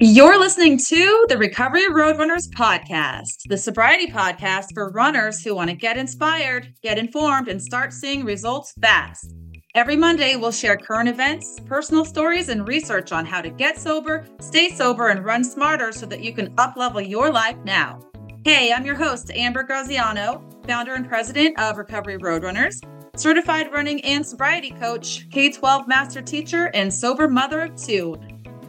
You're listening to the Recovery Roadrunners podcast, the sobriety podcast for runners who want to get inspired, get informed, and start seeing results fast. Every Monday, we'll share current events, personal stories, and research on how to get sober, stay sober, and run smarter so that you can up-level your life now. Hey, I'm your host, Amber Graziano, founder and president of Recovery Roadrunners, certified running and sobriety coach, K-12 master teacher, and sober mother of two.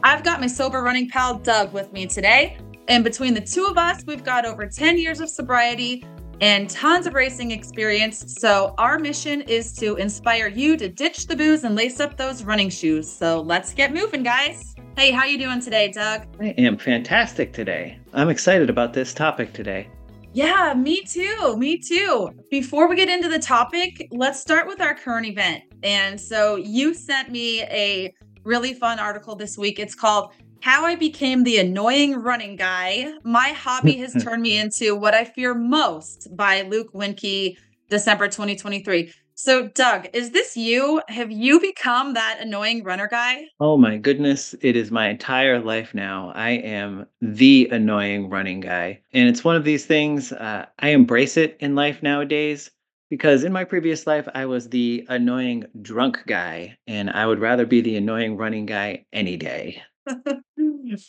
I've got my sober running pal, Doug, with me today. And between the two of us, we've got over 10 years of sobriety and tons of racing experience. So our mission is to inspire you to ditch the booze and lace up those running shoes. So let's get moving, guys. Hey, how you doing today, Doug? I am fantastic today. I'm excited about this topic today. Yeah, me too. Before we get into the topic, let's start with our current event. And so you sent me a really fun article this week. It's called How I Became the Annoying Running Guy. My Hobby Has Turned Me Into What I Fear Most by Luke Winke, December 2023. So Doug, is this you? Have you become that annoying runner guy? Oh my goodness. It is my entire life now. I am the annoying running guy. And it's one of these things, I embrace it in life nowadays. Because in my previous life, I was the annoying drunk guy, and I would rather be the annoying running guy any day.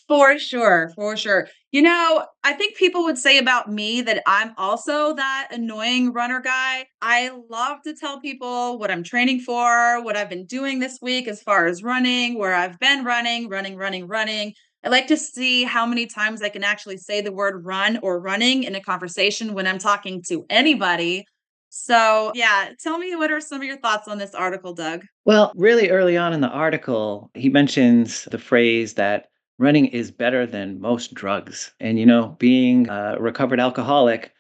For sure. You know, I think people would say about me that I'm also that annoying runner guy. I love to tell people what I'm training for, what I've been doing this week as far as running, where I've been running. I like to see how many times I can actually say the word run or running in a conversation when I'm talking to anybody. So yeah, tell me, what are some of your thoughts on this article, Doug? Well, really early on in the article, he mentions the phrase that running is better than most drugs. And, you know, being a recovered alcoholic,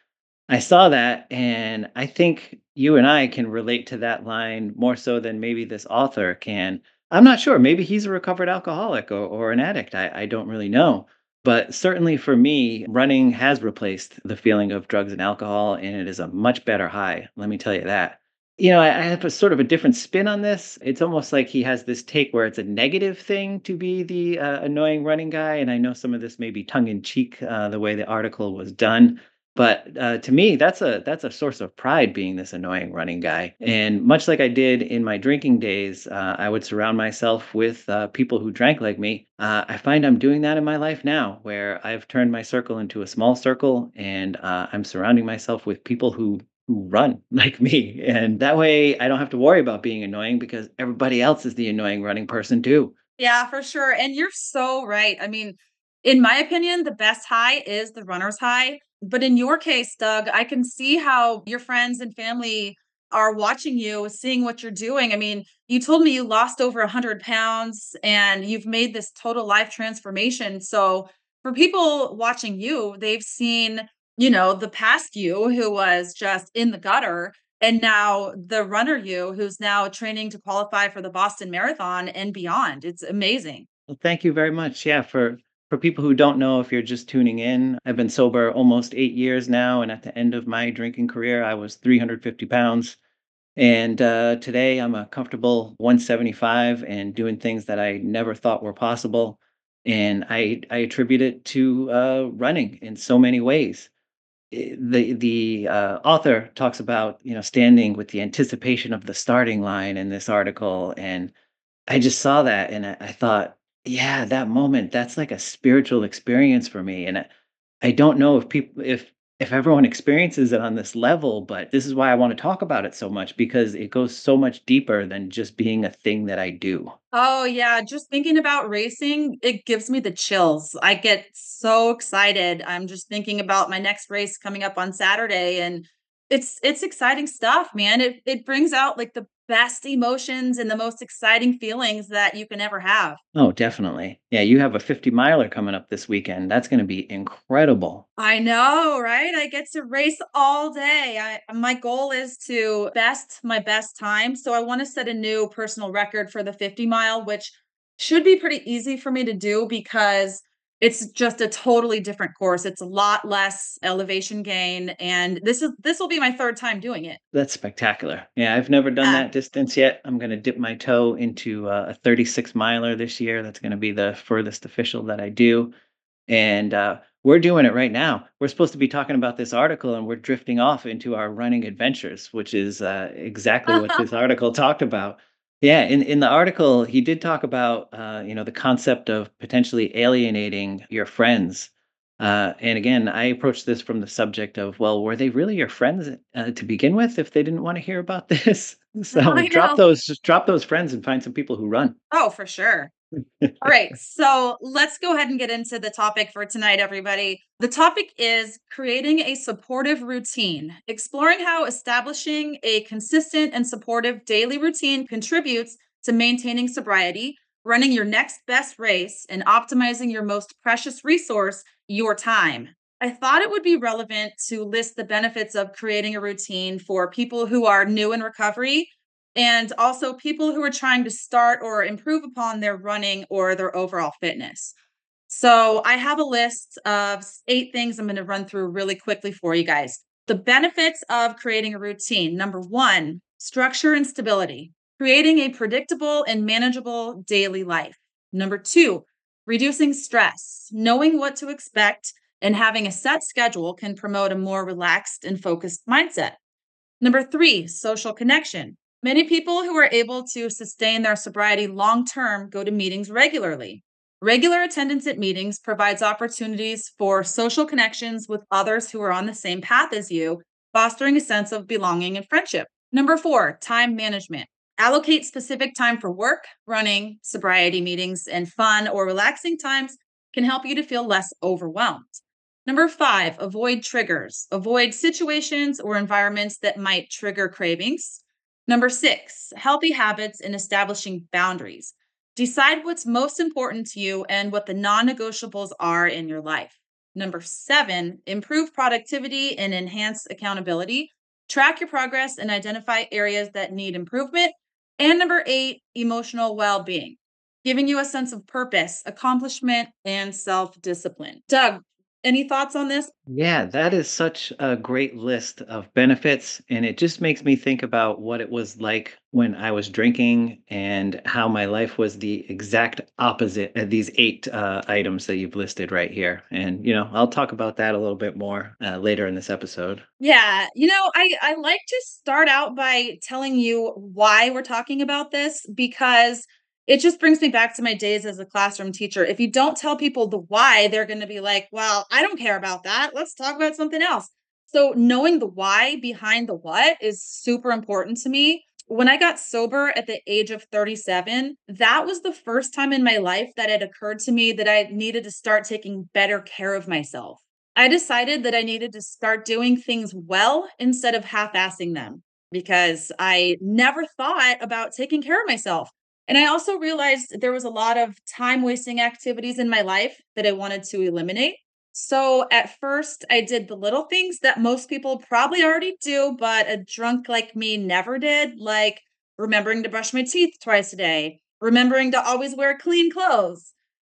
I saw that. And I think you and I can relate to that line more so than maybe this author can. I'm not sure. Maybe he's a recovered alcoholic or an addict. I don't really know. But certainly for me, running has replaced the feeling of drugs and alcohol, and it is a much better high. Let me tell you that. You know, I have a sort of a different spin on this. It's almost like he has this take where it's a negative thing to be the annoying running guy. And I know some of this may be tongue in cheek, the way the article was done. But to me, that's a source of pride, being this annoying running guy. And much like I did in my drinking days, I would surround myself with people who drank like me. I find I'm doing that in my life now, where I've turned my circle into a small circle, and I'm surrounding myself with people who run like me. And that way, I don't have to worry about being annoying, because everybody else is the annoying running person too. Yeah, for sure. And you're so right. I mean, in my opinion, the best high is the runner's high. But in your case, Doug, I can see how your friends and family are watching you, seeing what you're doing. I mean, you told me you lost over 100 pounds and you've made this total life transformation. So for people watching you, they've seen, you know, the past you who was just in the gutter, and now the runner you who's now training to qualify for the Boston Marathon and beyond. It's amazing. Well, thank you very much. Yeah, For people who don't know, if you're just tuning in, I've been sober almost 8 years now. And at the end of my drinking career, I was 350 pounds. And today I'm a comfortable 175 and doing things that I never thought were possible. And I attribute it to running in so many ways. The author talks about, you know, standing with the anticipation of the starting line in this article. And I just saw that and I thought, yeah, that moment, that's like a spiritual experience for me. And I don't know if people, if everyone experiences it on this level, but this is why I want to talk about it so much, because it goes so much deeper than just being a thing that I do. Oh yeah. Just thinking about racing, it gives me the chills. I get so excited. I'm just thinking about my next race coming up on Saturday, and it's exciting stuff, man. It brings out like the best emotions and the most exciting feelings that you can ever have. Oh, definitely. Yeah, you have a 50 miler coming up this weekend. That's going to be incredible. I know, right? I get to race all day. My goal is to best my best time. So I want to set a new personal record for the 50 mile, which should be pretty easy for me to do because It's just a totally different course. It's a lot less elevation gain. And this will be my third time doing it. That's spectacular. Yeah, I've never done that distance yet. I'm going to dip my toe into a 36 miler this year. That's going to be the furthest official that I do. And we're doing it right now. We're supposed to be talking about this article and we're drifting off into our running adventures, which is exactly what this article talked about. Yeah, in the article, he did talk about, the concept of potentially alienating your friends. And again, I approached this from the subject of, well, were they really your friends to begin with if they didn't want to hear about this? So drop those friends and find some people who run. Oh, for sure. All right. So let's go ahead and get into the topic for tonight, everybody. The topic is creating a supportive routine, exploring how establishing a consistent and supportive daily routine contributes to maintaining sobriety, running your next best race, and optimizing your most precious resource, your time. I thought it would be relevant to list the benefits of creating a routine for people who are new in recovery, and also people who are trying to start or improve upon their running or their overall fitness. So I have a list of 8 things I'm going to run through really quickly for you guys. The benefits of creating a routine. Number 1, structure and stability, creating a predictable and manageable daily life. Number 2, reducing stress, knowing what to expect and having a set schedule can promote a more relaxed and focused mindset. Number 3, social connection. Many people who are able to sustain their sobriety long-term go to meetings regularly. Regular attendance at meetings provides opportunities for social connections with others who are on the same path as you, fostering a sense of belonging and friendship. Number 4, time management. Allocate specific time for work, running, sobriety meetings, and fun or relaxing times can help you to feel less overwhelmed. Number 5, avoid triggers. Avoid situations or environments that might trigger cravings. Number 6, healthy habits and establishing boundaries. Decide what's most important to you and what the non-negotiables are in your life. Number 7, improve productivity and enhance accountability. Track your progress and identify areas that need improvement. And number 8, emotional well-being, giving you a sense of purpose, accomplishment, and self-discipline. Doug, any thoughts on this? Yeah, that is such a great list of benefits. And it just makes me think about what it was like when I was drinking and how my life was the exact opposite of these 8 items that you've listed right here. And, I'll talk about that a little bit more later in this episode. Yeah. I like to start out by telling you why we're talking about this, because it just brings me back to my days as a classroom teacher. If you don't tell people the why, they're going to be like, well, I don't care about that. Let's talk about something else. So knowing the why behind the what is super important to me. When I got sober at the age of 37, that was the first time in my life that it occurred to me that I needed to start taking better care of myself. I decided that I needed to start doing things well instead of half-assing them, because I never thought about taking care of myself. And I also realized there was a lot of time-wasting activities in my life that I wanted to eliminate. So at first, I did the little things that most people probably already do, but a drunk like me never did, like remembering to brush my teeth twice a day, remembering to always wear clean clothes.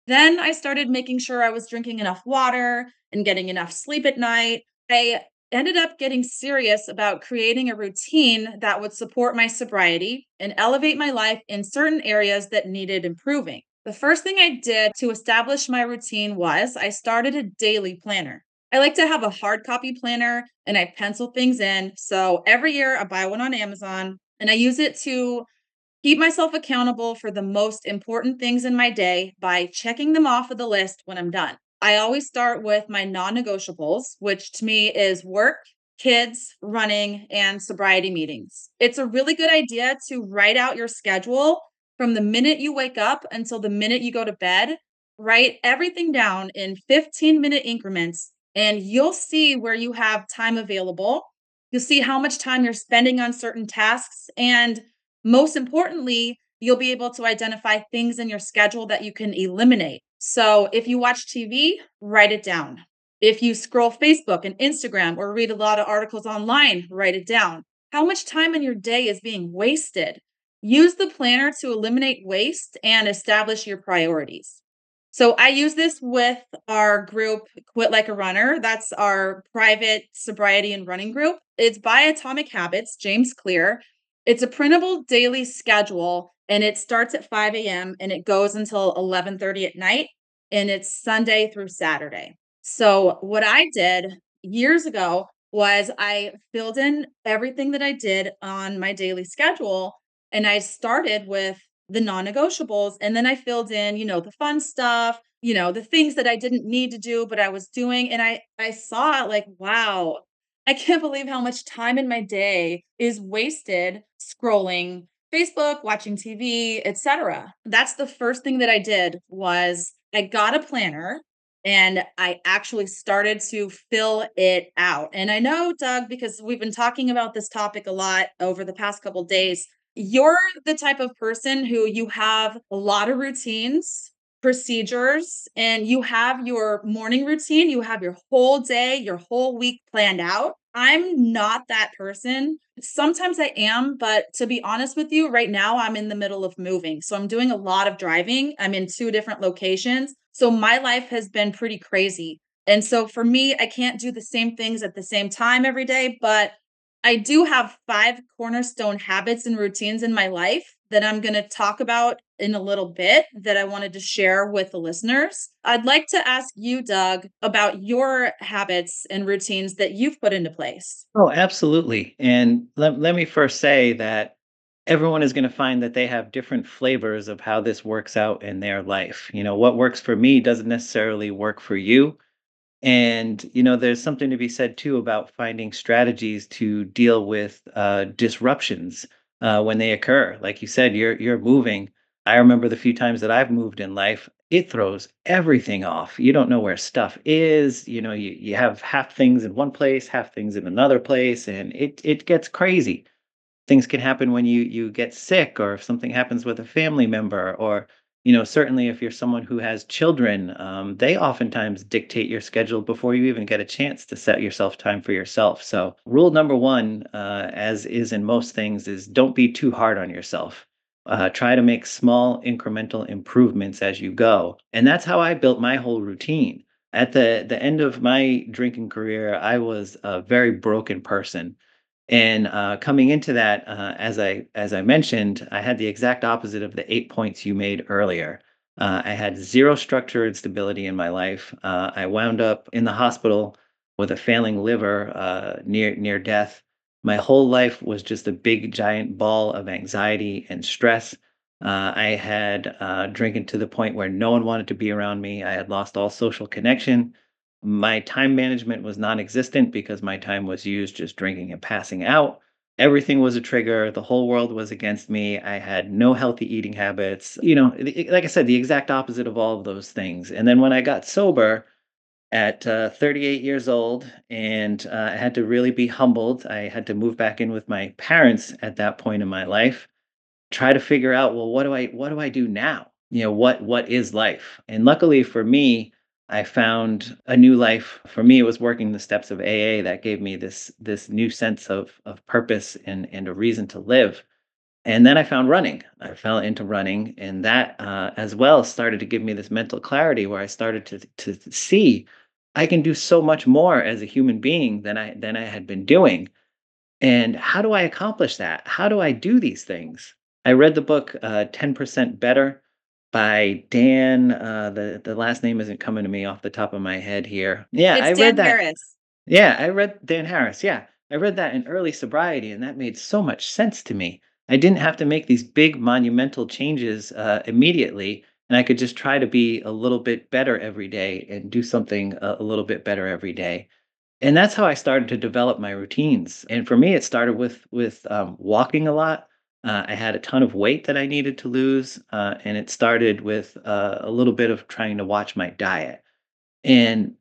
Then I started making sure I was drinking enough water and getting enough sleep at night. I ended up getting serious about creating a routine that would support my sobriety and elevate my life in certain areas that needed improving. The first thing I did to establish my routine was I started a daily planner. I like to have a hard copy planner and I pencil things in. So every year I buy one on Amazon and I use it to keep myself accountable for the most important things in my day by checking them off of the list when I'm done. I always start with my non-negotiables, which to me is work, kids, running, and sobriety meetings. It's a really good idea to write out your schedule from the minute you wake up until the minute you go to bed. Write everything down in 15-minute increments, and you'll see where you have time available. You'll see how much time you're spending on certain tasks. And most importantly, you'll be able to identify things in your schedule that you can eliminate. So if you watch TV, write it down. If you scroll Facebook and Instagram or read a lot of articles online, write it down. How much time in your day is being wasted? Use the planner to eliminate waste and establish your priorities. So I use this with our group, Quit Like a Runner. That's our private sobriety and running group. It's by Atomic Habits, James Clear. It's a printable daily schedule, and it starts at 5 a.m. and it goes until 11:30 at night, and it's Sunday through Saturday. So what I did years ago was I filled in everything that I did on my daily schedule, and I started with the non-negotiables. And then I filled in, the fun stuff, the things that I didn't need to do, but I was doing. And I saw like, wow, I can't believe how much time in my day is wasted scrolling Facebook, watching TV, etc. That's the first thing that I did was I got a planner and I actually started to fill it out. And I know, Doug, because we've been talking about this topic a lot over the past couple of days, you're the type of person who you have a lot of routines, procedures, and you have your morning routine. You have your whole day, your whole week planned out. I'm not that person. Sometimes I am, but to be honest with you, right now I'm in the middle of moving. So I'm doing a lot of driving. I'm in 2 different locations. So my life has been pretty crazy. And so for me, I can't do the same things at the same time every day, but I do have 5 cornerstone habits and routines in my life that I'm going to talk about in a little bit that I wanted to share with the listeners. I'd like to ask you, Doug, about your habits and routines that you've put into place. Oh, absolutely. And let me first say that everyone is going to find that they have different flavors of how this works out in their life. What works for me doesn't necessarily work for you. And, there's something to be said, too, about finding strategies to deal with disruptions when they occur. Like you said, you're moving. I remember the few times that I've moved in life, it throws everything off. You don't know where stuff is. You have half things in one place, half things in another place, and it gets crazy. Things can happen when you get sick, or if something happens with a family member, or certainly if you're someone who has children, they oftentimes dictate your schedule before you even get a chance to set yourself time for yourself. So rule number 1, as is in most things, is don't be too hard on yourself. Try to make small incremental improvements as you go. And that's how I built my whole routine. At the end of my drinking career, I was a very broken person. And coming into that, as I mentioned, I had the exact opposite of the 8 points you made earlier. I had zero structure and stability in my life. I wound up in the hospital with a failing liver, near death. My whole life was just a big giant ball of anxiety and stress. I had drinking to the point where no one wanted to be around me. I had lost all social connection. My time management was non-existent because my time was used just drinking and passing out. Everything was a trigger. The whole world was against me. I had no healthy eating habits. Like I said, the exact opposite of all of those things. And then when I got sober at 38 years old, and I had to really be humbled, I had to move back in with my parents at that point in my life, try to figure out, well, what do I do now? What is life? And luckily for me, I found a new life. For me, it was working the steps of AA that gave me this new sense of purpose and a reason to live. And then I found running. I fell into running, and that as well started to give me this mental clarity where I started to see I can do so much more as a human being than I had been doing. And how do I accomplish that? How do I do these things? I read the book 10% Better by Dan. The last name isn't coming to me off the top of my head here. Yeah, it's Dan Harris. Yeah, I read Dan Harris. Yeah, I read that in early sobriety, and that made so much sense to me. I didn't have to make these big monumental changes immediately, and I could just try to be a little bit better every day and do something a little bit better every day. And that's how I started to develop my routines. And for me, it started with walking a lot. I had a ton of weight that I needed to lose, and it started with a little bit of trying to watch my diet. And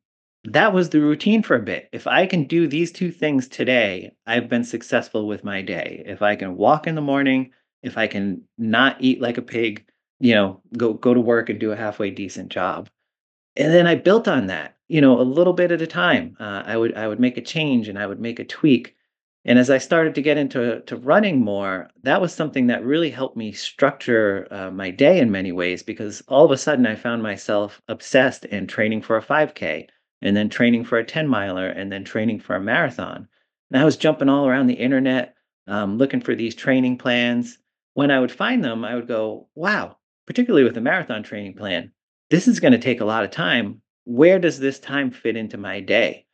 that was the routine for a bit. If I can do these 2 things today, I've been successful with my day. If I can walk in the morning, if I can not eat like a pig, go to work and do a halfway decent job. And then I built on that, a little bit at a time. I would make a change, and I would make a tweak. And as I started to get into running more, that was something that really helped me structure my day in many ways, because all of a sudden I found myself obsessed and training for a 5K, and then training for a 10-miler, and then training for a marathon. And I was jumping all around the internet, looking for these training plans. When I would find them, I would go, wow, particularly with the marathon training plan, this is going to take a lot of time. Where does this time fit into my day?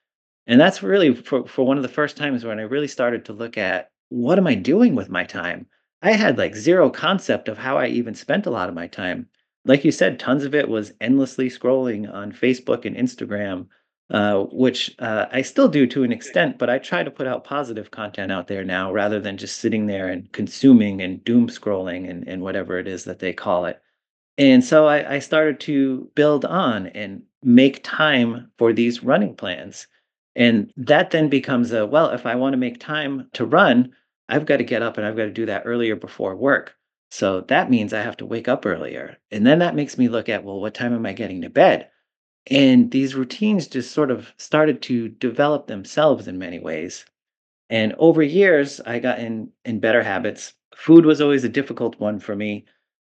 And that's really for one of the first times when I really started to look at, what am I doing with my time? I had like zero concept of how I even spent a lot of my time. Like you said, tons of it was endlessly scrolling on Facebook and Instagram, which I still do to an extent, but I try to put out positive content out there now rather than just sitting there and consuming and doom scrolling and whatever it is that they call it. And so I started to build on and make time for these running plans. And that then becomes a, well, if I want to make time to run, I've got to get up and I've got to do that earlier before work. So that means I have to wake up earlier. And then that makes me look at, well, what time am I getting to bed? And these routines just sort of started to develop themselves in many ways. And over years, I got in better habits. Food was always a difficult one for me.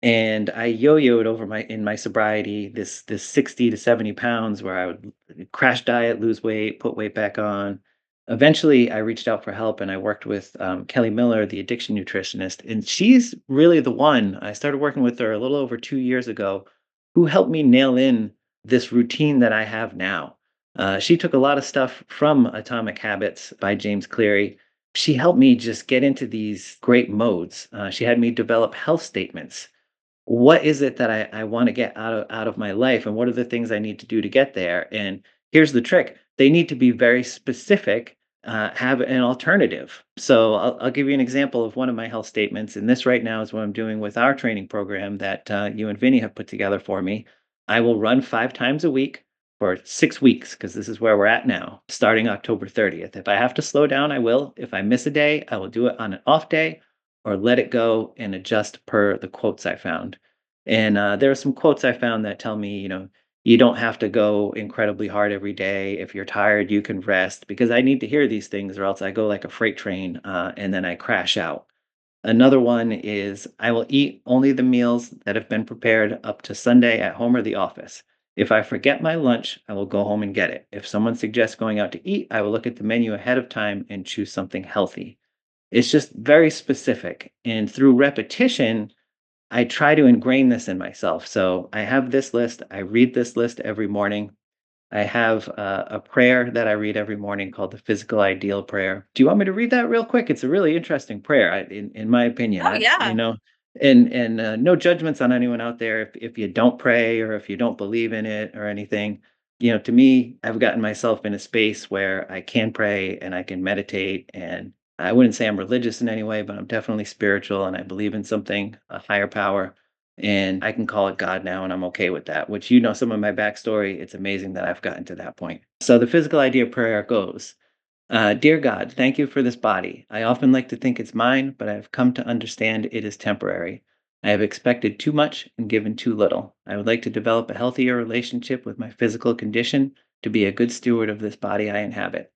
And I yo-yoed over in my sobriety, this 60 to 70 pounds where I would crash diet, lose weight, put weight back on. Eventually, I reached out for help and I worked with Kelly Miller, the addiction nutritionist. And she's really the one. I started working with her a little over 2 years ago, who helped me nail in this routine that I have now. She took a lot of stuff from Atomic Habits by James Clear. She helped me just get into these great modes. She had me develop health statements. What is it that I want to get out of my life? And what are the things I need to do to get there? And here's the trick. They need to be very specific, have an alternative. So I'll give you an example of one of my health statements. And this right now is what I'm doing with our training program that you and Vinny have put together for me. I will run 5 times a week for 6 weeks, because this is where we're at now, starting October 30th. If I have to slow down, I will. If I miss a day, I will do it on an off day, or let it go and adjust per the quotes I found. And there are some quotes I found that tell me, you don't have to go incredibly hard every day. If you're tired, you can rest, because I need to hear these things or else I go like a freight train and then I crash out. Another one is, I will eat only the meals that have been prepared up to Sunday at home or the office. If I forget my lunch, I will go home and get it. If someone suggests going out to eat, I will look at the menu ahead of time and choose something healthy. It's just very specific. And through repetition, I try to ingrain this in myself. So I have this list. I read this list every morning. I have a prayer that I read every morning called the Physical Ideal Prayer. Do you want me to read that real quick? It's a really interesting prayer, in my opinion. Oh, yeah. And no judgments on anyone out there if you don't pray or if you don't believe in it or anything. To me, I've gotten myself in a space where I can pray and I can meditate, and I wouldn't say I'm religious in any way, but I'm definitely spiritual and I believe in something, a higher power, and I can call it God now, and I'm okay with that, which, some of my backstory, it's amazing that I've gotten to that point. So the Physical Idea Prayer goes, Dear God, thank you for this body. I often like to think it's mine, but I've come to understand it is temporary. I have expected too much and given too little. I would like to develop a healthier relationship with my physical condition to be a good steward of this body I inhabit.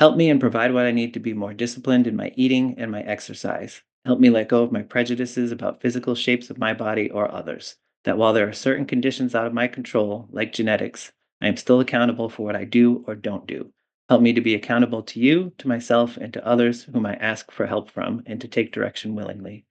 Help me and provide what I need to be more disciplined in my eating and my exercise. Help me let go of my prejudices about physical shapes of my body or others, that while there are certain conditions out of my control, like genetics, I am still accountable for what I do or don't do. Help me to be accountable to you, to myself, and to others whom I ask for help from, and to take direction willingly.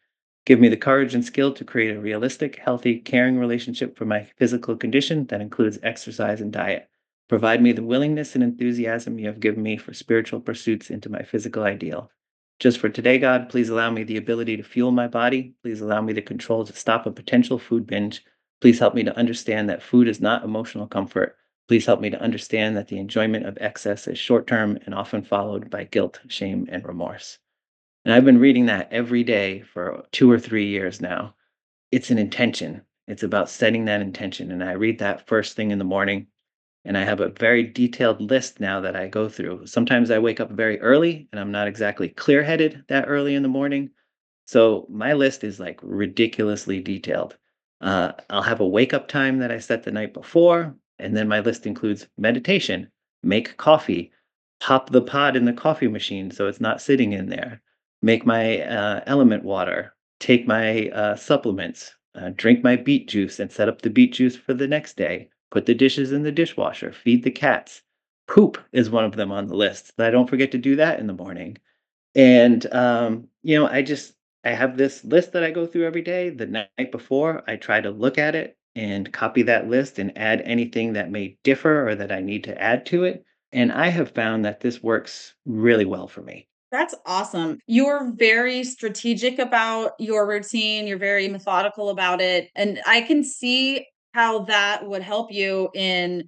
Give me the courage and skill to create a realistic, healthy, caring relationship for my physical condition that includes exercise and diet. Provide me the willingness and enthusiasm you have given me for spiritual pursuits into my physical ideal. Just for today, God, please allow me the ability to fuel my body. Please allow me the control to stop a potential food binge. Please help me to understand that food is not emotional comfort. Please help me to understand that the enjoyment of excess is short-term and often followed by guilt, shame, and remorse. And I've been reading that every day for 2 or 3 years now. It's an intention. It's about setting that intention. And I read that first thing in the morning. And I have a very detailed list now that I go through. Sometimes I wake up very early and I'm not exactly clear-headed that early in the morning. So my list is like ridiculously detailed. I'll have a wake-up time that I set the night before. And then my list includes meditation, make coffee, pop the pod in the coffee machine so it's not sitting in there, make my element water, take my supplements, drink my beet juice and set up the beet juice for the next day, put the dishes in the dishwasher, feed the cats. Poop is one of them on the list. I don't forget to do that in the morning. And, I have this list that I go through every day. The night before, I try to look at it and copy that list and add anything that may differ or that I need to add to it. And I have found that this works really well for me. That's awesome. You're very strategic about your routine. You're very methodical about it. And I can see how that would help you in,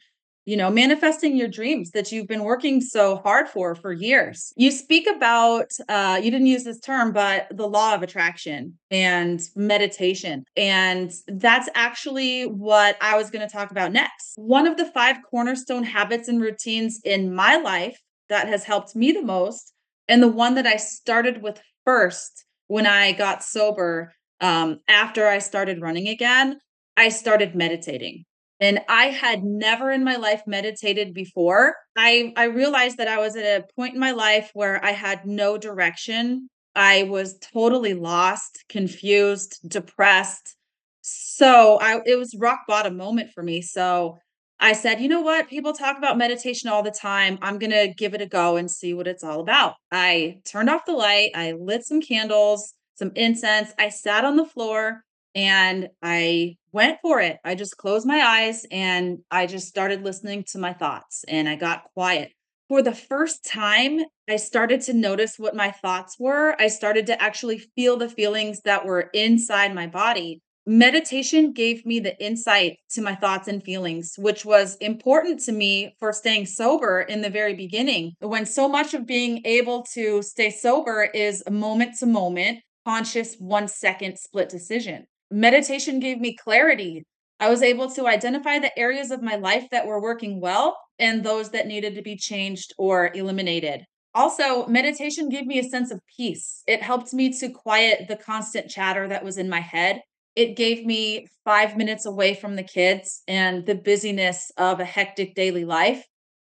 manifesting your dreams that you've been working so hard for years. You speak about, you didn't use this term, but the law of attraction and meditation. And that's actually what I was going to talk about next. One of the 5 cornerstone habits and routines in my life that has helped me the most, and the one that I started with first when I got sober, after I started running again, I started meditating. And I had never in my life meditated before. I realized that I was at a point in my life where I had no direction. I was totally lost, confused, depressed. So it was rock bottom moment for me. So I said, you know what? People talk about meditation all the time. I'm going to give it a go and see what it's all about. I turned off the light. I lit some candles, some incense. I sat on the floor and I went for it. I just closed my eyes and I just started listening to my thoughts and I got quiet. For the first time, I started to notice what my thoughts were. I started to actually feel the feelings that were inside my body. Meditation gave me the insight to my thoughts and feelings, which was important to me for staying sober in the very beginning, when so much of being able to stay sober is a moment to moment, conscious 1-second split decision. Meditation gave me clarity. I was able to identify the areas of my life that were working well and those that needed to be changed or eliminated. Also, meditation gave me a sense of peace. It helped me to quiet the constant chatter that was in my head. It gave me 5 minutes away from the kids and the busyness of a hectic daily life.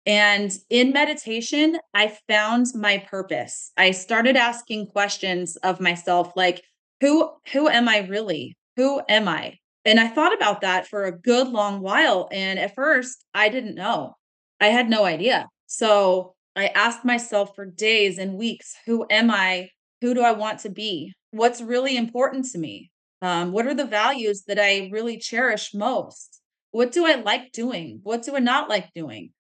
And in meditation, I found my purpose. I started asking questions of myself like, who am I really? Who am I? And I thought about that for a good long while. And at first, I didn't know. I had no idea. So I asked myself for days and weeks, who am I? Who do I want to be? What's really important to me? What are the values that I really cherish most? What do I like doing? What do I not like doing?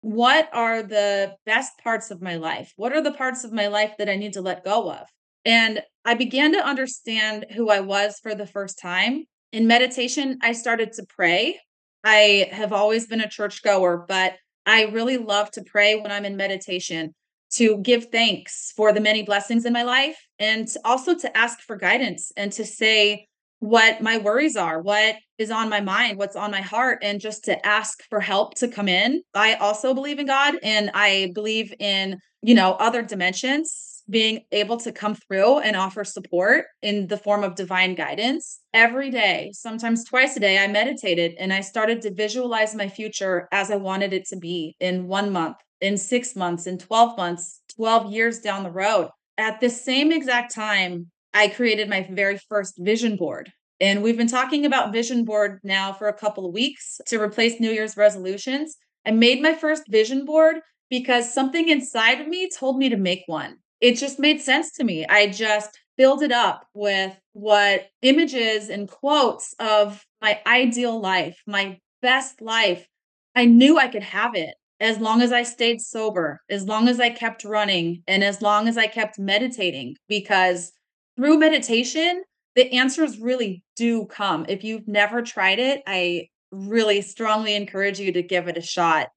What are the best parts of my life? What are the parts of my life that I need to let go of? And I began to understand who I was for the first time. In meditation, I started to pray. I have always been a churchgoer, but I really love to pray when I'm in meditation, to give thanks for the many blessings in my life, and also to ask for guidance and to say what my worries are, what is on my mind, what's on my heart, and just to ask for help to come in. I also believe in God, and I believe in, other dimensions, being able to come through and offer support in the form of divine guidance. Every day, sometimes twice a day, I meditated and I started to visualize my future as I wanted it to be in 1 month, in 6 months, in 12 months, 12 years down the road. At the same exact time, I created my very first vision board. And we've been talking about vision board now for a couple of weeks to replace New Year's resolutions. I made my first vision board because something inside of me told me to make one. It just made sense to me. I just filled it up with what images and quotes of my ideal life, my best life. I knew I could have it as long as I stayed sober, as long as I kept running, and as long as I kept meditating, because through meditation, the answers really do come. If you've never tried it, I really strongly encourage you to give it a shot.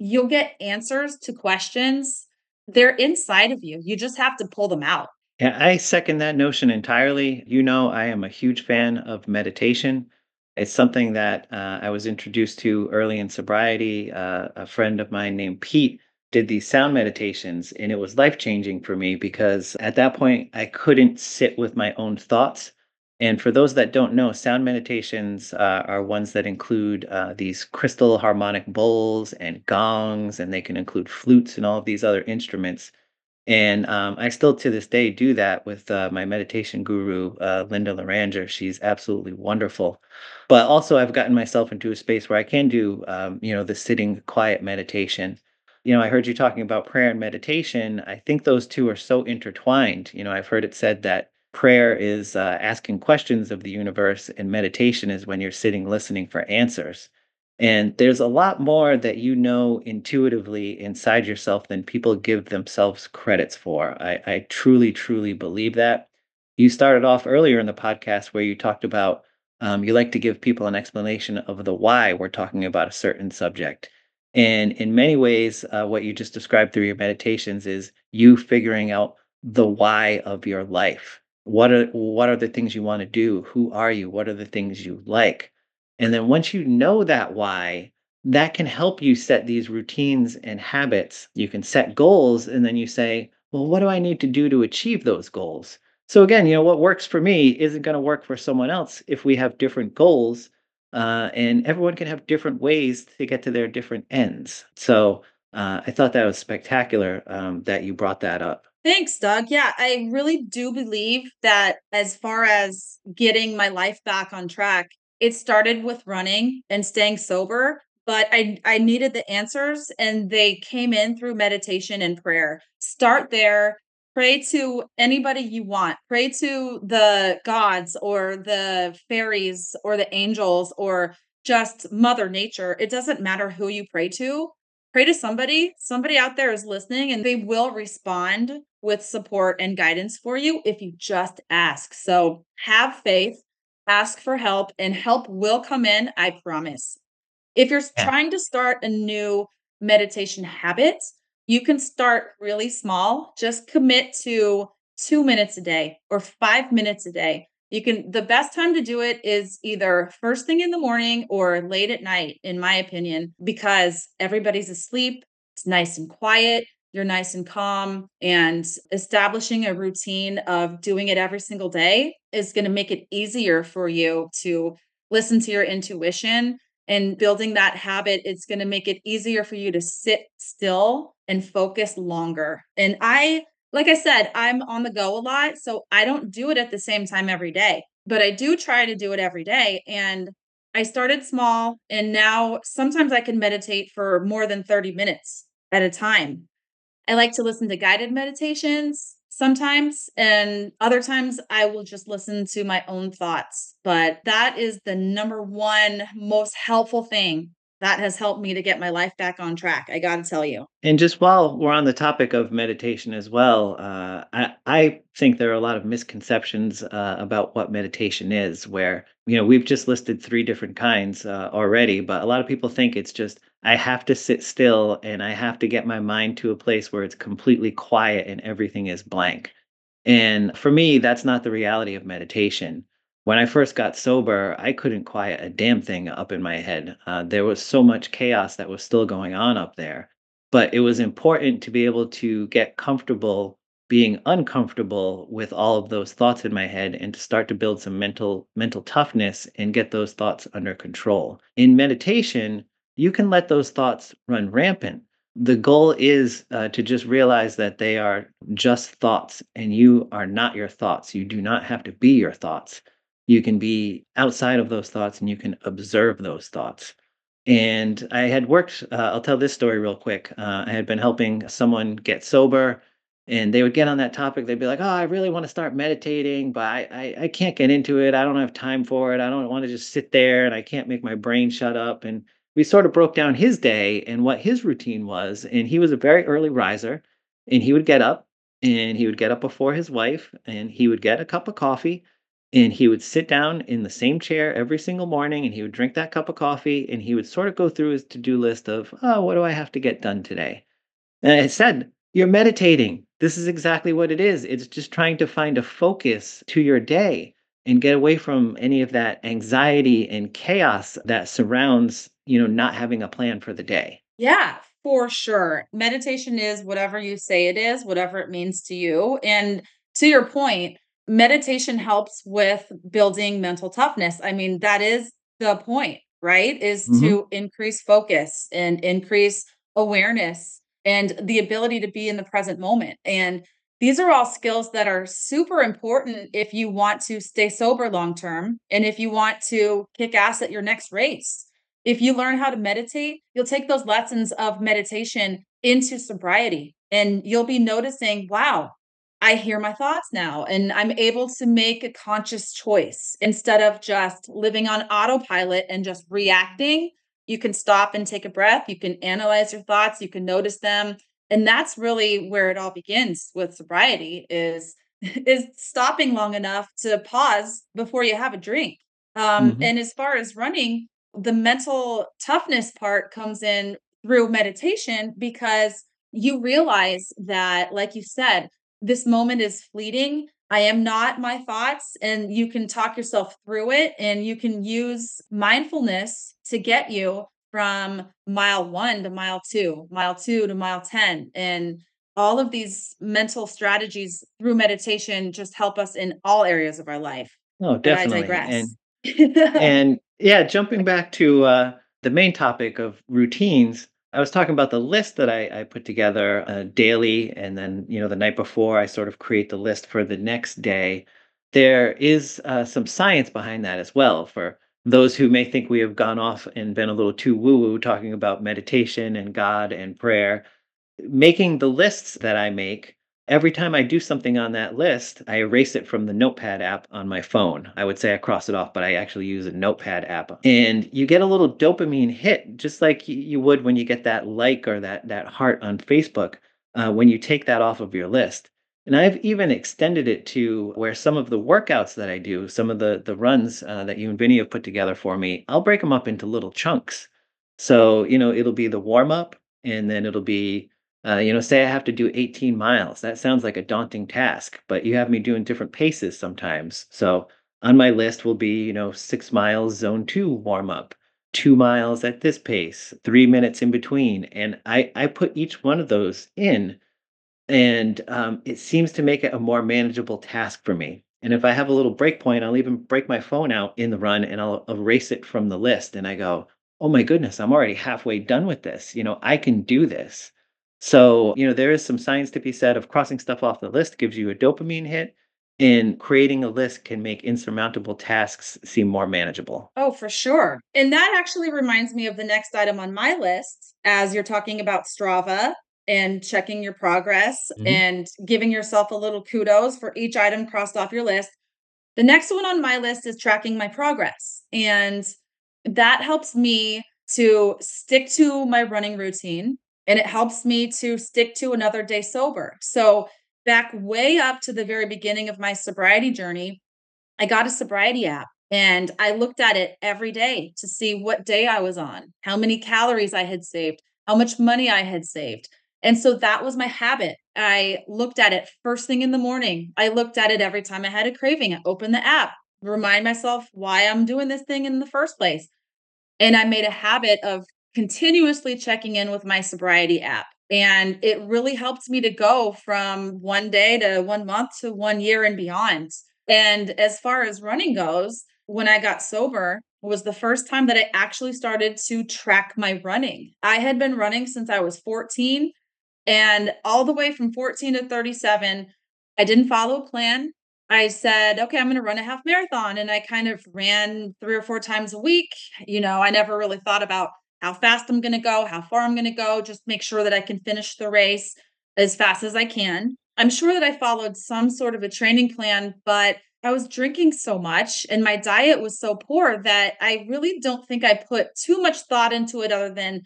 You'll get answers to questions. They're inside of you. You just have to pull them out. Yeah, I second that notion entirely. I am a huge fan of meditation. It's something that I was introduced to early in sobriety. A friend of mine named Pete did these sound meditations, and it was life-changing for me because at that point, I couldn't sit with my own thoughts. And for those that don't know, sound meditations are ones that include these crystal harmonic bowls and gongs, and they can include flutes and all of these other instruments. And I still to this day do that with my meditation guru, Linda Laranger. She's absolutely wonderful. But also I've gotten myself into a space where I can do, the sitting quiet meditation. You know, I heard you talking about prayer and meditation. I think those two are so intertwined. You know, I've heard it said that prayer is asking questions of the universe, and meditation is when you're sitting listening for answers. And there's a lot more that you know intuitively inside yourself than people give themselves credits for. I truly, truly believe that. You started off earlier in the podcast where you talked about you like to give people an explanation of the why we're talking about a certain subject. And in many ways, what you just described through your meditations is you figuring out the why of your life. What are the things you want to do? Who are you? What are the things you like? And then once you know that why, that can help you set these routines and habits. You can set goals, and then you say, well, what do I need to do to achieve those goals? So again, you know, what works for me isn't going to work for someone else if we have different goals, and everyone can have different ways to get to their different ends. So I thought that was spectacular that you brought that up. Thanks, Doug. Yeah, I really do believe that as far as getting my life back on track, it started with running and staying sober, but I needed the answers, and they came in through meditation and prayer. Start there. Pray to anybody you want. Pray to the gods or the fairies or the angels or just Mother Nature. It doesn't matter who you pray to. Pray to somebody. Somebody out there is listening, and they will respond with support and guidance for you if you just ask. So have faith. Ask for help, and help will come in, I promise. If you're trying to start a new meditation habit, you can start really small. Just commit to 2 minutes a day or 5 minutes a day. You can, the best time to do it is either first thing in the morning or late at night, in my opinion, because everybody's asleep. It's nice and quiet. You're nice and calm, and establishing a routine of doing it every single day is going to make it easier for you to listen to your intuition, and building that habit, it's going to make it easier for you to sit still and focus longer. And I, like I said, I'm on the go a lot, so I don't do it at the same time every day, but I do try to do it every day. And I started small, and now sometimes I can meditate for more than 30 minutes at a time. I like to listen to guided meditations sometimes, and other times I will just listen to my own thoughts. But that is the number one most helpful thing that has helped me to get my life back on track, I got to tell you. And just while we're on the topic of meditation as well, I think there are a lot of misconceptions about what meditation is, where, you know, we've just listed three different kinds already, but a lot of people think it's just, I have to sit still and I have to get my mind to a place where it's completely quiet and everything is blank. And for me, that's not the reality of meditation. When I first got sober, I couldn't quiet a damn thing up in my head. There was so much chaos that was still going on up there. But it was important to be able to get comfortable being uncomfortable with all of those thoughts in my head, and to start to build some mental toughness and get those thoughts under control. In meditation, you can let those thoughts run rampant. The goal is to just realize that they are just thoughts, and you are not your thoughts. You do not have to be your thoughts. You can be outside of those thoughts, and you can observe those thoughts. And I had worked, I'll tell this story real quick. I had been helping someone get sober, and they would get on that topic. They'd be like, oh, I really want to start meditating, but I can't get into it. I don't have time for it. I don't want to just sit there, and I can't make my brain shut up. And we sort of broke down his day and what his routine was. And he was a very early riser, and he would get up, and he would get up before his wife, and he would get a cup of coffee. And he would sit down in the same chair every single morning, and he would drink that cup of coffee, and he would sort of go through his to-do list of, oh, what do I have to get done today? And I said, you're meditating. This is exactly what it is. It's just trying to find a focus to your day and get away from any of that anxiety and chaos that surrounds, you know, not having a plan for the day. Yeah, for sure. Meditation is whatever you say it is, whatever it means to you. And to your point, meditation helps with building mental toughness. I mean, that is the point, right? Is to increase focus and increase awareness and the ability to be in the present moment. And these are all skills that are super important if you want to stay sober long-term and if you want to kick ass at your next race. If you learn how to meditate, you'll take those lessons of meditation into sobriety and you'll be noticing, wow, I hear my thoughts now and I'm able to make a conscious choice instead of just living on autopilot and just reacting. You can stop and take a breath. You can analyze your thoughts. You can notice them. And that's really where it all begins with sobriety is stopping long enough to pause before you have a drink. And as far as running, the mental toughness part comes in through meditation because you realize that, like you said, this moment is fleeting. I am not my thoughts, and you can talk yourself through it, and you can use mindfulness to get you from mile 1 to mile 2, mile 2 to mile 10. And all of these mental strategies through meditation just help us in all areas of our life. Oh, definitely. But I digress. And yeah, jumping back to the main topic of routines, I was talking about the list that I put together daily. And then, you know, the night before I sort of create the list for the next day. There is some science behind that as well for those who may think we have gone off and been a little too woo-woo talking about meditation and God and prayer. Making the lists that I make, every time I do something on that list, I erase it from the Notepad app on my phone. I would say I cross it off, but I actually use a Notepad app. And you get a little dopamine hit, just like you would when you get that like or that heart on Facebook, when you take that off of your list. And I've even extended it to where some of the workouts that I do, some of the runs that you and Vinny have put together for me, I'll break them up into little chunks. So, you know, it'll be the warm up and then it'll be, you know, say I have to do 18 miles. That sounds like a daunting task, but you have me doing different paces sometimes. So on my list will be, you know, 6 miles zone 2 warm up, 2 miles at this pace, 3 minutes in between. And I put each one of those in. And it seems to make it a more manageable task for me. And if I have a little break point, I'll even break my phone out in the run and I'll erase it from the list. And I go, oh my goodness, I'm already halfway done with this. You know, I can do this. So, you know, there is some science to be said of crossing stuff off the list gives you a dopamine hit, and creating a list can make insurmountable tasks seem more manageable. Oh, for sure. And that actually reminds me of the next item on my list, as you're talking about Strava and checking your progress and giving yourself a little kudos for each item crossed off your list. The next one on my list is tracking my progress. And that helps me to stick to my running routine. And it helps me to stick to another day sober. So back way up to the very beginning of my sobriety journey, I got a sobriety app. And I looked at it every day to see what day I was on, how many calories I had saved, how much money I had saved. And so that was my habit. I looked at it first thing in the morning. I looked at it every time I had a craving. I opened the app, remind myself why I'm doing this thing in the first place. And I made a habit of continuously checking in with my sobriety app. And it really helped me to go from one day to 1 month to 1 year and beyond. And as far as running goes, when I got sober, was the first time that I actually started to track my running. I had been running since I was 14. And all the way from 14 to 37, I didn't follow a plan. I said, okay, I'm going to run a half marathon. And I kind of ran 3 or 4 times a week. You know, I never really thought about how fast I'm going to go, how far I'm going to go, just make sure that I can finish the race as fast as I can. I'm sure that I followed some sort of a training plan, but I was drinking so much and my diet was so poor that I really don't think I put too much thought into it other than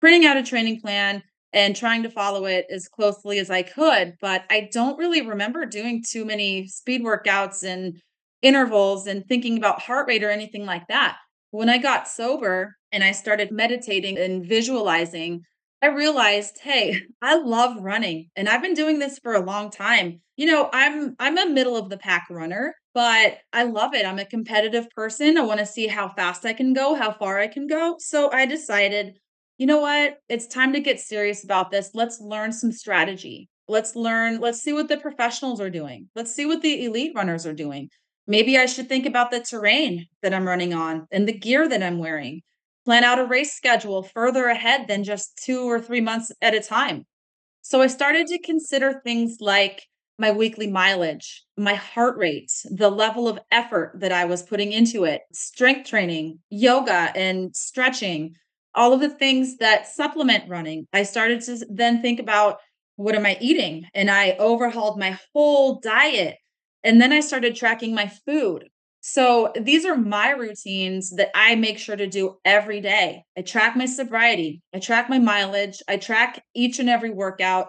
printing out a training plan and trying to follow it as closely as I could. But I don't really remember doing too many speed workouts and intervals and thinking about heart rate or anything like that. When I got sober and I started meditating and visualizing, I realized, hey, I love running and I've been doing this for a long time. You know, I'm a middle of the pack runner, but I love it. I'm a competitive person. I want to see how fast I can go, how far I can go. So I decided, you know what? It's time to get serious about this. Let's learn some strategy. Let's learn. Let's see what the professionals are doing. Let's see what the elite runners are doing. Maybe I should think about the terrain that I'm running on and the gear that I'm wearing. Plan out a race schedule further ahead than just 2 or 3 months at a time. So I started to consider things like my weekly mileage, my heart rate, the level of effort that I was putting into it, strength training, yoga and stretching, all of the things that supplement running. I started to then think about, what am I eating? And I overhauled my whole diet. And then I started tracking my food. So these are my routines that I make sure to do every day. I track my sobriety. I track my mileage. I track each and every workout.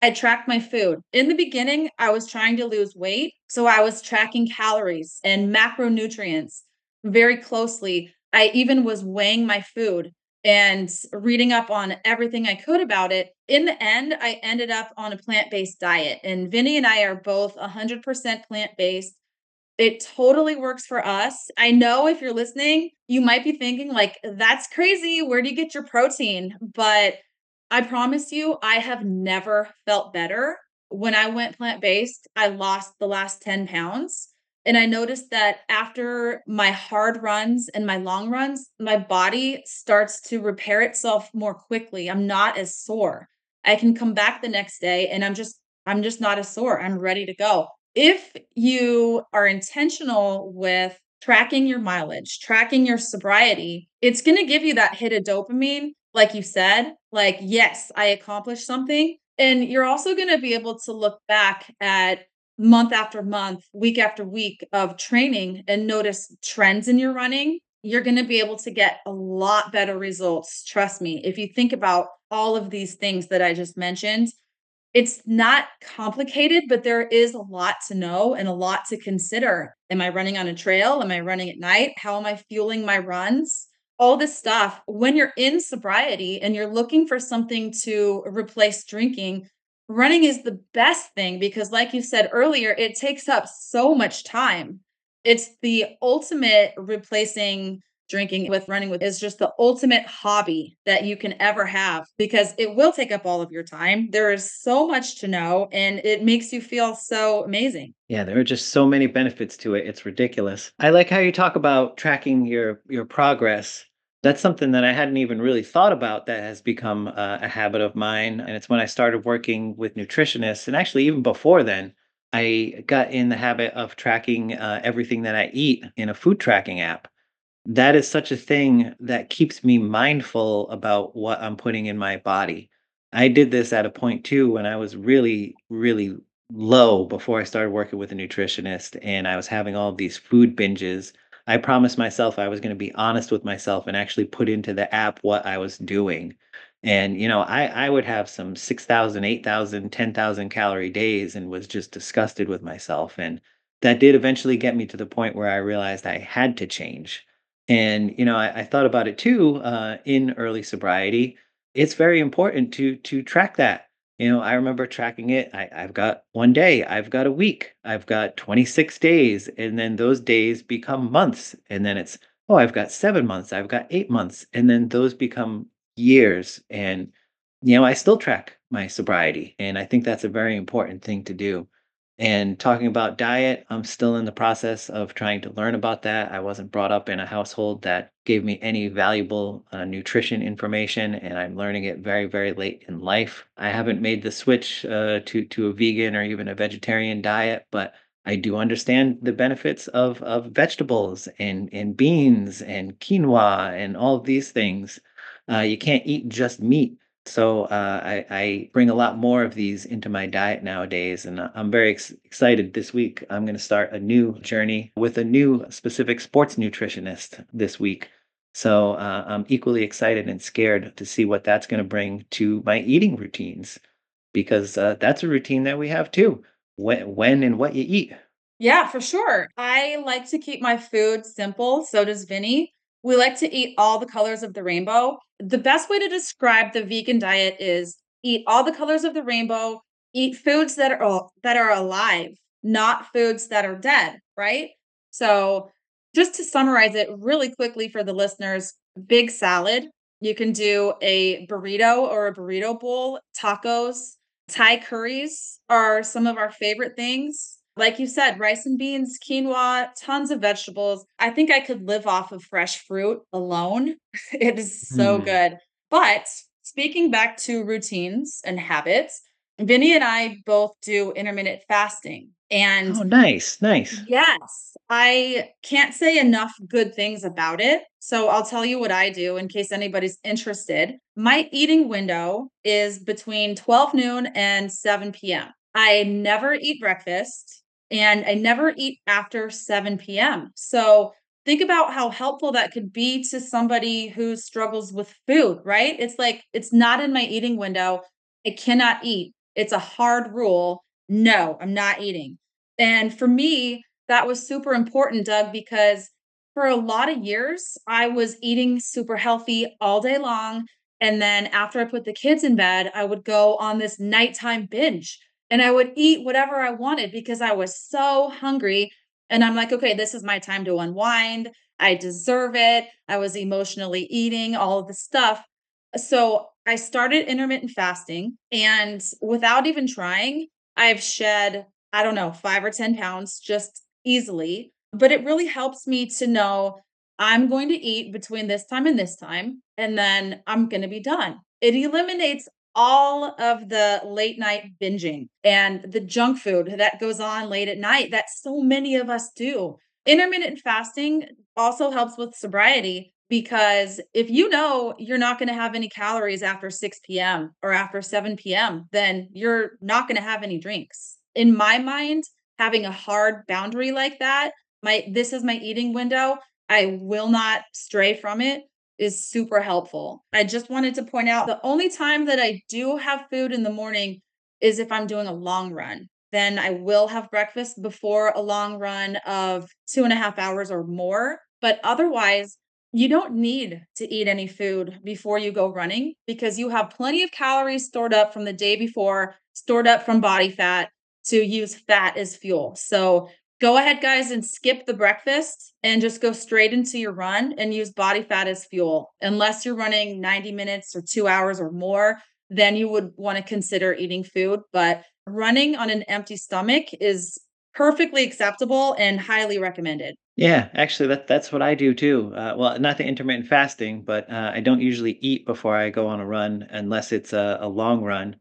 I track my food. In the beginning, I was trying to lose weight. So I was tracking calories and macronutrients very closely. I even was weighing my food and reading up on everything I could about it. In the end, I ended up on a plant-based diet. And Vinny and I are both 100% plant-based. It totally works for us. I know if you're listening, you might be thinking like, that's crazy. Where do you get your protein? But I promise you, I have never felt better. When I went plant-based, I lost the last 10 pounds. And I noticed that after my hard runs and my long runs, my body starts to repair itself more quickly. I'm not as sore. I can come back the next day and I'm just not as sore. I'm ready to go. If you are intentional with tracking your mileage, tracking your sobriety, it's going to give you that hit of dopamine. Like you said, like, yes, I accomplished something. And you're also going to be able to look back at month after month, week after week of training and notice trends in your running. You're going to be able to get a lot better results. Trust me. If you think about all of these things that I just mentioned, it's not complicated, but there is a lot to know and a lot to consider. Am I running on a trail? Am I running at night? How am I fueling my runs? All this stuff. When you're in sobriety and you're looking for something to replace drinking, running is the best thing because, like you said earlier, it takes up so much time. It's the ultimate replacing drinking with running with is just the ultimate hobby that you can ever have because it will take up all of your time. There is so much to know and it makes you feel so amazing. Yeah, there are just so many benefits to it. It's ridiculous. I like how you talk about tracking your progress. That's something that I hadn't even really thought about that has become a habit of mine. And it's when I started working with nutritionists. And actually, even before then, I got in the habit of tracking everything that I eat in a food tracking app. That is such a thing that keeps me mindful about what I'm putting in my body. I did this at a point, too, when I was really, really low before I started working with a nutritionist. And I was having all these food binges. I promised myself I was going to be honest with myself and actually put into the app what I was doing. And, you know, I would have some 6,000, 8,000, 10,000 calorie days and was just disgusted with myself. And that did eventually get me to the point where I realized I had to change. And, you know, I thought about it, too, in early sobriety. It's very important to track that. You know, I remember tracking it. I've got one day, I've got a week, I've got 26 days. And then those days become months. And then it's, oh, I've got 7 months, I've got 8 months. And then those become years. And, you know, I still track my sobriety. And I think that's a very important thing to do. And talking about diet, I'm still in the process of trying to learn about that. I wasn't brought up in a household that gave me any valuable nutrition information, and I'm learning it very, very late in life. I haven't made the switch to a vegan or even a vegetarian diet, but I do understand the benefits of vegetables and beans and quinoa and all of these things. You can't eat just meat. So I bring a lot more of these into my diet nowadays, and I'm very excited. This week, I'm going to start a new journey with a new specific sports nutritionist this week. So I'm equally excited and scared to see what that's going to bring to my eating routines, because that's a routine that we have too, when and what you eat. Yeah, for sure. I like to keep my food simple. So does Vinny. We like to eat all the colors of the rainbow. The best way to describe the vegan diet is eat all the colors of the rainbow, eat foods that are alive, not foods that are dead, right? So just to summarize it really quickly for the listeners, big salad. You can do a burrito or a burrito bowl, tacos, Thai curries are some of our favorite things. Like you said, rice and beans, quinoa, tons of vegetables. I think I could live off of fresh fruit alone. It is so good. But speaking back to routines and habits, Vinny and I both do intermittent fasting. And oh, nice. Yes. I can't say enough good things about it. So I'll tell you what I do in case anybody's interested. My eating window is between 12 noon and 7 p.m. I never eat breakfast and I never eat after 7 p.m. So think about how helpful that could be to somebody who struggles with food, right? It's like, it's not in my eating window. I cannot eat. It's a hard rule. No, I'm not eating. And for me, that was super important, Doug, because for a lot of years, I was eating super healthy all day long. And then after I put the kids in bed, I would go on this nighttime binge and I would eat whatever I wanted because I was so hungry. And I'm like, okay, this is my time to unwind. I deserve it. I was emotionally eating all of the stuff. So I started intermittent fasting, and without even trying, I've shed, 5 or 10 pounds just easily, but it really helps me to know I'm going to eat between this time, and then I'm going to be done. It eliminates all of the late night binging and the junk food that goes on late at night that so many of us do. Intermittent fasting also helps with sobriety, because if you know you're not going to have any calories after 6 p.m. or after 7 p.m., then you're not going to have any drinks. In my mind, having a hard boundary like that, this is my eating window, I will not stray from it, is super helpful. I just wanted to point out the only time that I do have food in the morning is if I'm doing a long run. Then I will have breakfast before a long run of 2.5 hours or more. But otherwise, you don't need to eat any food before you go running because you have plenty of calories stored up from the day before, stored up from body fat to use fat as fuel. So go ahead, guys, and skip the breakfast and just go straight into your run and use body fat as fuel. Unless you're running 90 minutes or 2 hours or more, then you would want to consider eating food. But running on an empty stomach is perfectly acceptable and highly recommended. Yeah, actually, that's what I do too. Well, not the intermittent fasting, but I don't usually eat before I go on a run unless it's a long run.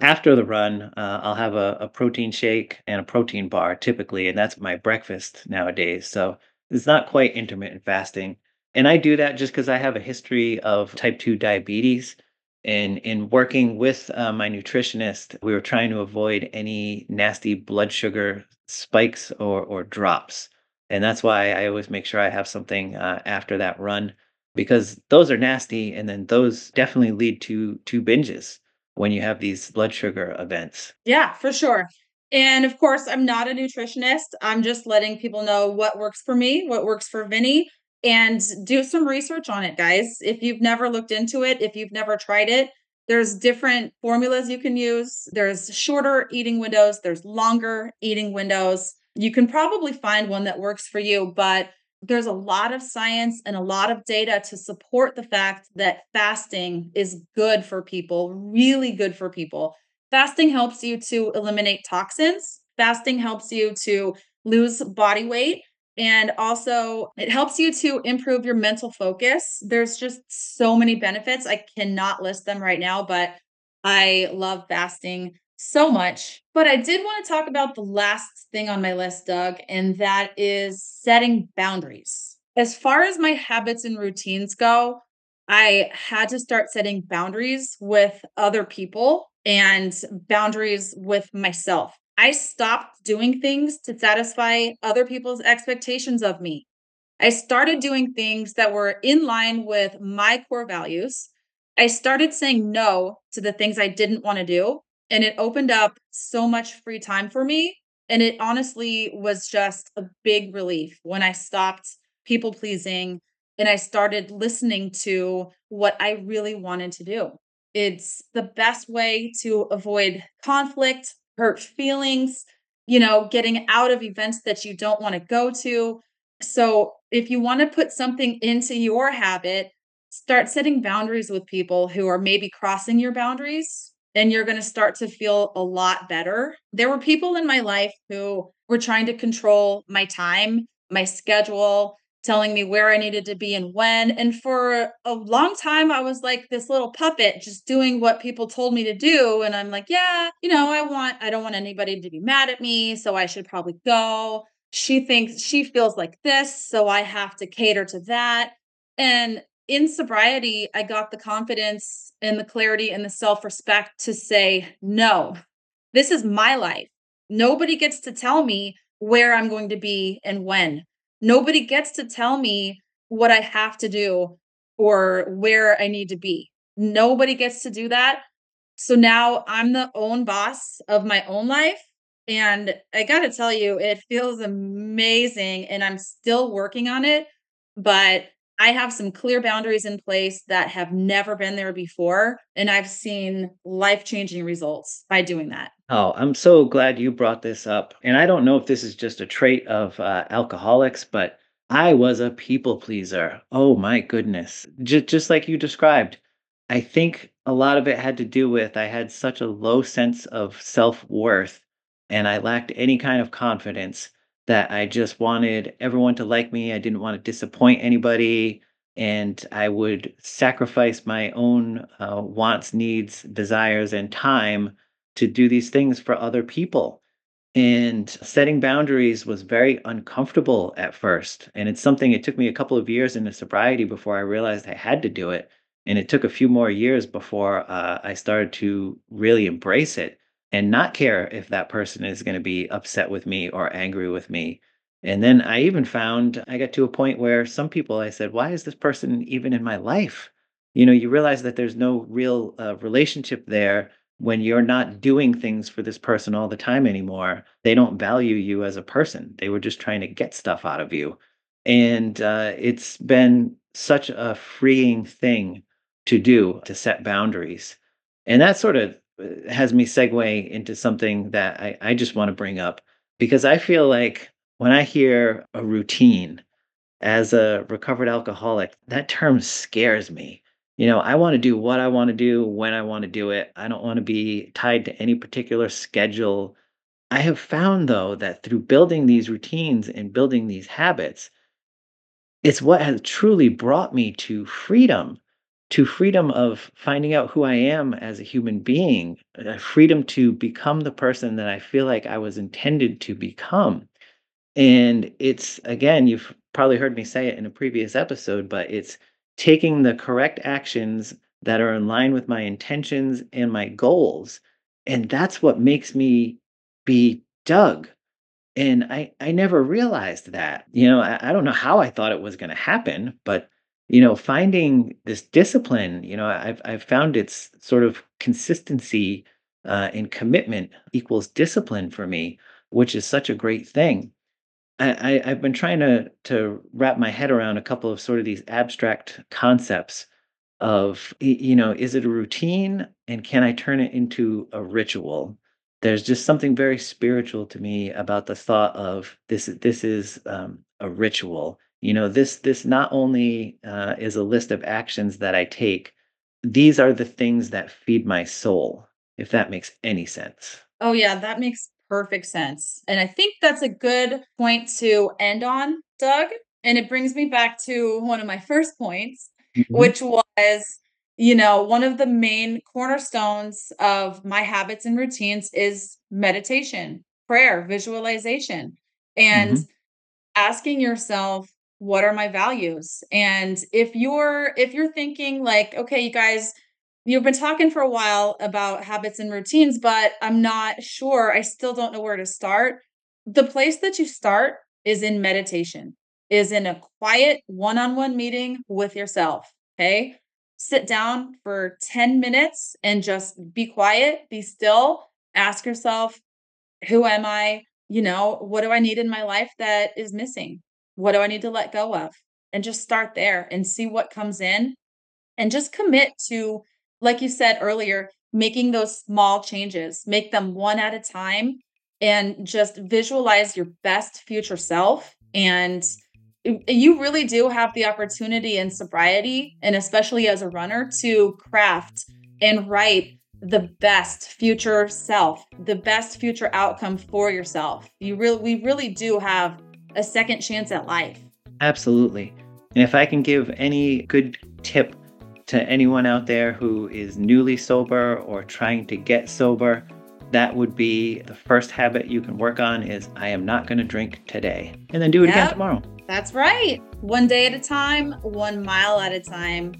After the run, I'll have a protein shake and a protein bar typically, and that's my breakfast nowadays. So it's not quite intermittent fasting. And I do that just because I have a history of type 2 diabetes. And in working with my nutritionist, we were trying to avoid any nasty blood sugar spikes or drops. And that's why I always make sure I have something after that run, because those are nasty. And then those definitely lead to binges when you have these blood sugar events. Yeah, for sure. And of course, I'm not a nutritionist. I'm just letting people know what works for me, what works for Vinny. And do some research on it, guys. If you've never looked into it, if you've never tried it, there's different formulas you can use. There's shorter eating windows. There's longer eating windows. You can probably find one that works for you, but there's a lot of science and a lot of data to support the fact that fasting is good for people, really good for people. Fasting helps you to eliminate toxins. Fasting helps you to lose body weight. And also, it helps you to improve your mental focus. There's just so many benefits. I cannot list them right now, but I love fasting so much. But I did want to talk about the last thing on my list, Doug, and that is setting boundaries. As far as my habits and routines go, I had to start setting boundaries with other people and boundaries with myself. I stopped doing things to satisfy other people's expectations of me. I started doing things that were in line with my core values. I started saying no to the things I didn't want to do. And it opened up so much free time for me. And it honestly was just a big relief when I stopped people pleasing and I started listening to what I really wanted to do. It's the best way to avoid conflict, hurt feelings, getting out of events that you don't want to go to. So if you want to put something into your habit, start setting boundaries with people who are maybe crossing your boundaries and you're going to start to feel a lot better. There were people in my life who were trying to control my time, my schedule, telling me where I needed to be and when. And for a long time, I was like this little puppet, just doing what people told me to do. And I'm like, yeah, you know, I don't want anybody to be mad at me, so I should probably go. She feels like this, so I have to cater to that. And in sobriety, I got the confidence and the clarity and the self-respect to say, no, this is my life. Nobody gets to tell me where I'm going to be and when. Nobody gets to tell me what I have to do or where I need to be. Nobody gets to do that. So now I'm the own boss of my own life. And I got to tell you, it feels amazing, and I'm still working on it, but I have some clear boundaries in place that have never been there before. And I've seen life-changing results by doing that. Oh, I'm so glad you brought this up. And I don't know if this is just a trait of alcoholics, but I was a people pleaser. Oh my goodness. Just like you described, I think a lot of it had to do with I had such a low sense of self-worth, and I lacked any kind of confidence, that I just wanted everyone to like me. I didn't want to disappoint anybody. And I would sacrifice my own wants, needs, desires, and time to do these things for other people. And setting boundaries was very uncomfortable at first. And it's something, it took me a couple of years into sobriety before I realized I had to do it. And it took a few more years before I started to really embrace it and not care if that person is going to be upset with me or angry with me. And then I even found I got to a point where some people, I said, why is this person even in my life? You know, you realize that there's no real relationship there when you're not doing things for this person all the time anymore. They don't value you as a person. They were just trying to get stuff out of you. And it's been such a freeing thing to do, to set boundaries. And that sort of has me segue into something that I just want to bring up, because I feel like when I hear a routine as a recovered alcoholic, that term scares me. You know, I want to do what I want to do when I want to do it. I don't want to be tied to any particular schedule. I have found, though, that through building these routines and building these habits, it's what has truly brought me to freedom. To freedom of finding out who I am as a human being, a freedom to become the person that I feel like I was intended to become. And it's, again, you've probably heard me say it in a previous episode, but it's taking the correct actions that are in line with my intentions and my goals. And that's what makes me be Doug. And I never realized that. You know, I don't know how I thought it was going to happen, but you know, finding this discipline, you know, I've found it's sort of consistency and commitment equals discipline for me, which is such a great thing. I've been trying to wrap my head around a couple of sort of these abstract concepts of, you know, is it a routine and can I turn it into a ritual? There's just something very spiritual to me about the thought of this is a ritual. You know, this not only is a list of actions that I take, these are the things that feed my soul, if that makes any sense. Oh, yeah, that makes perfect sense. And I think that's a good point to end on, Doug. And it brings me back to one of my first points, mm-hmm. which was, you know, one of the main cornerstones of my habits and routines is meditation, prayer, visualization, and mm-hmm. asking yourself, what are my values? And if you're thinking like, okay, you guys, you've been talking for a while about habits and routines, but I'm not sure. I still don't know where to start. The place that you start is in meditation, is in a quiet one-on-one meeting with yourself. Okay. Sit down for 10 minutes and just be quiet, be still, ask yourself, who am I? You know, what do I need in my life that is missing? What do I need to let go of? And just start there and see what comes in, and just commit to, like you said earlier, making those small changes, make them one at a time, and just visualize your best future self. And you really do have the opportunity in sobriety, and especially as a runner, to craft and write the best future self, the best future outcome for yourself. We really do have a second chance at life. Absolutely. And if I can give any good tip to anyone out there who is newly sober or trying to get sober, that would be the first habit you can work on is I am not going to drink today, and then do it again tomorrow. That's right. One day at a time, 1 mile at a time.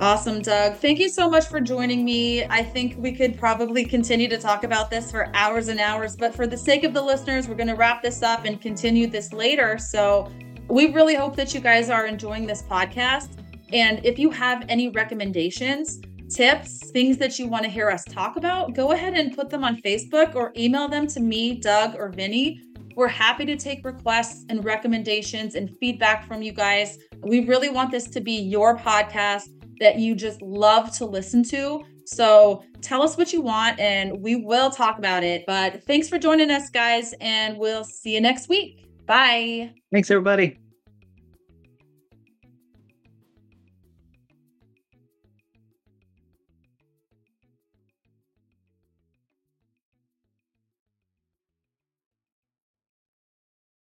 Awesome, Doug. Thank you so much for joining me. I think we could probably continue to talk about this for hours and hours, but for the sake of the listeners, we're going to wrap this up and continue this later. So we really hope that you guys are enjoying this podcast. And if you have any recommendations, tips, things that you want to hear us talk about, go ahead and put them on Facebook or email them to me, Doug, or Vinny. We're happy to take requests and recommendations and feedback from you guys. We really want this to be your podcast that you just love to listen to. So tell us what you want and we will talk about it. But thanks for joining us, guys, and we'll see you next week. Bye. Thanks, everybody.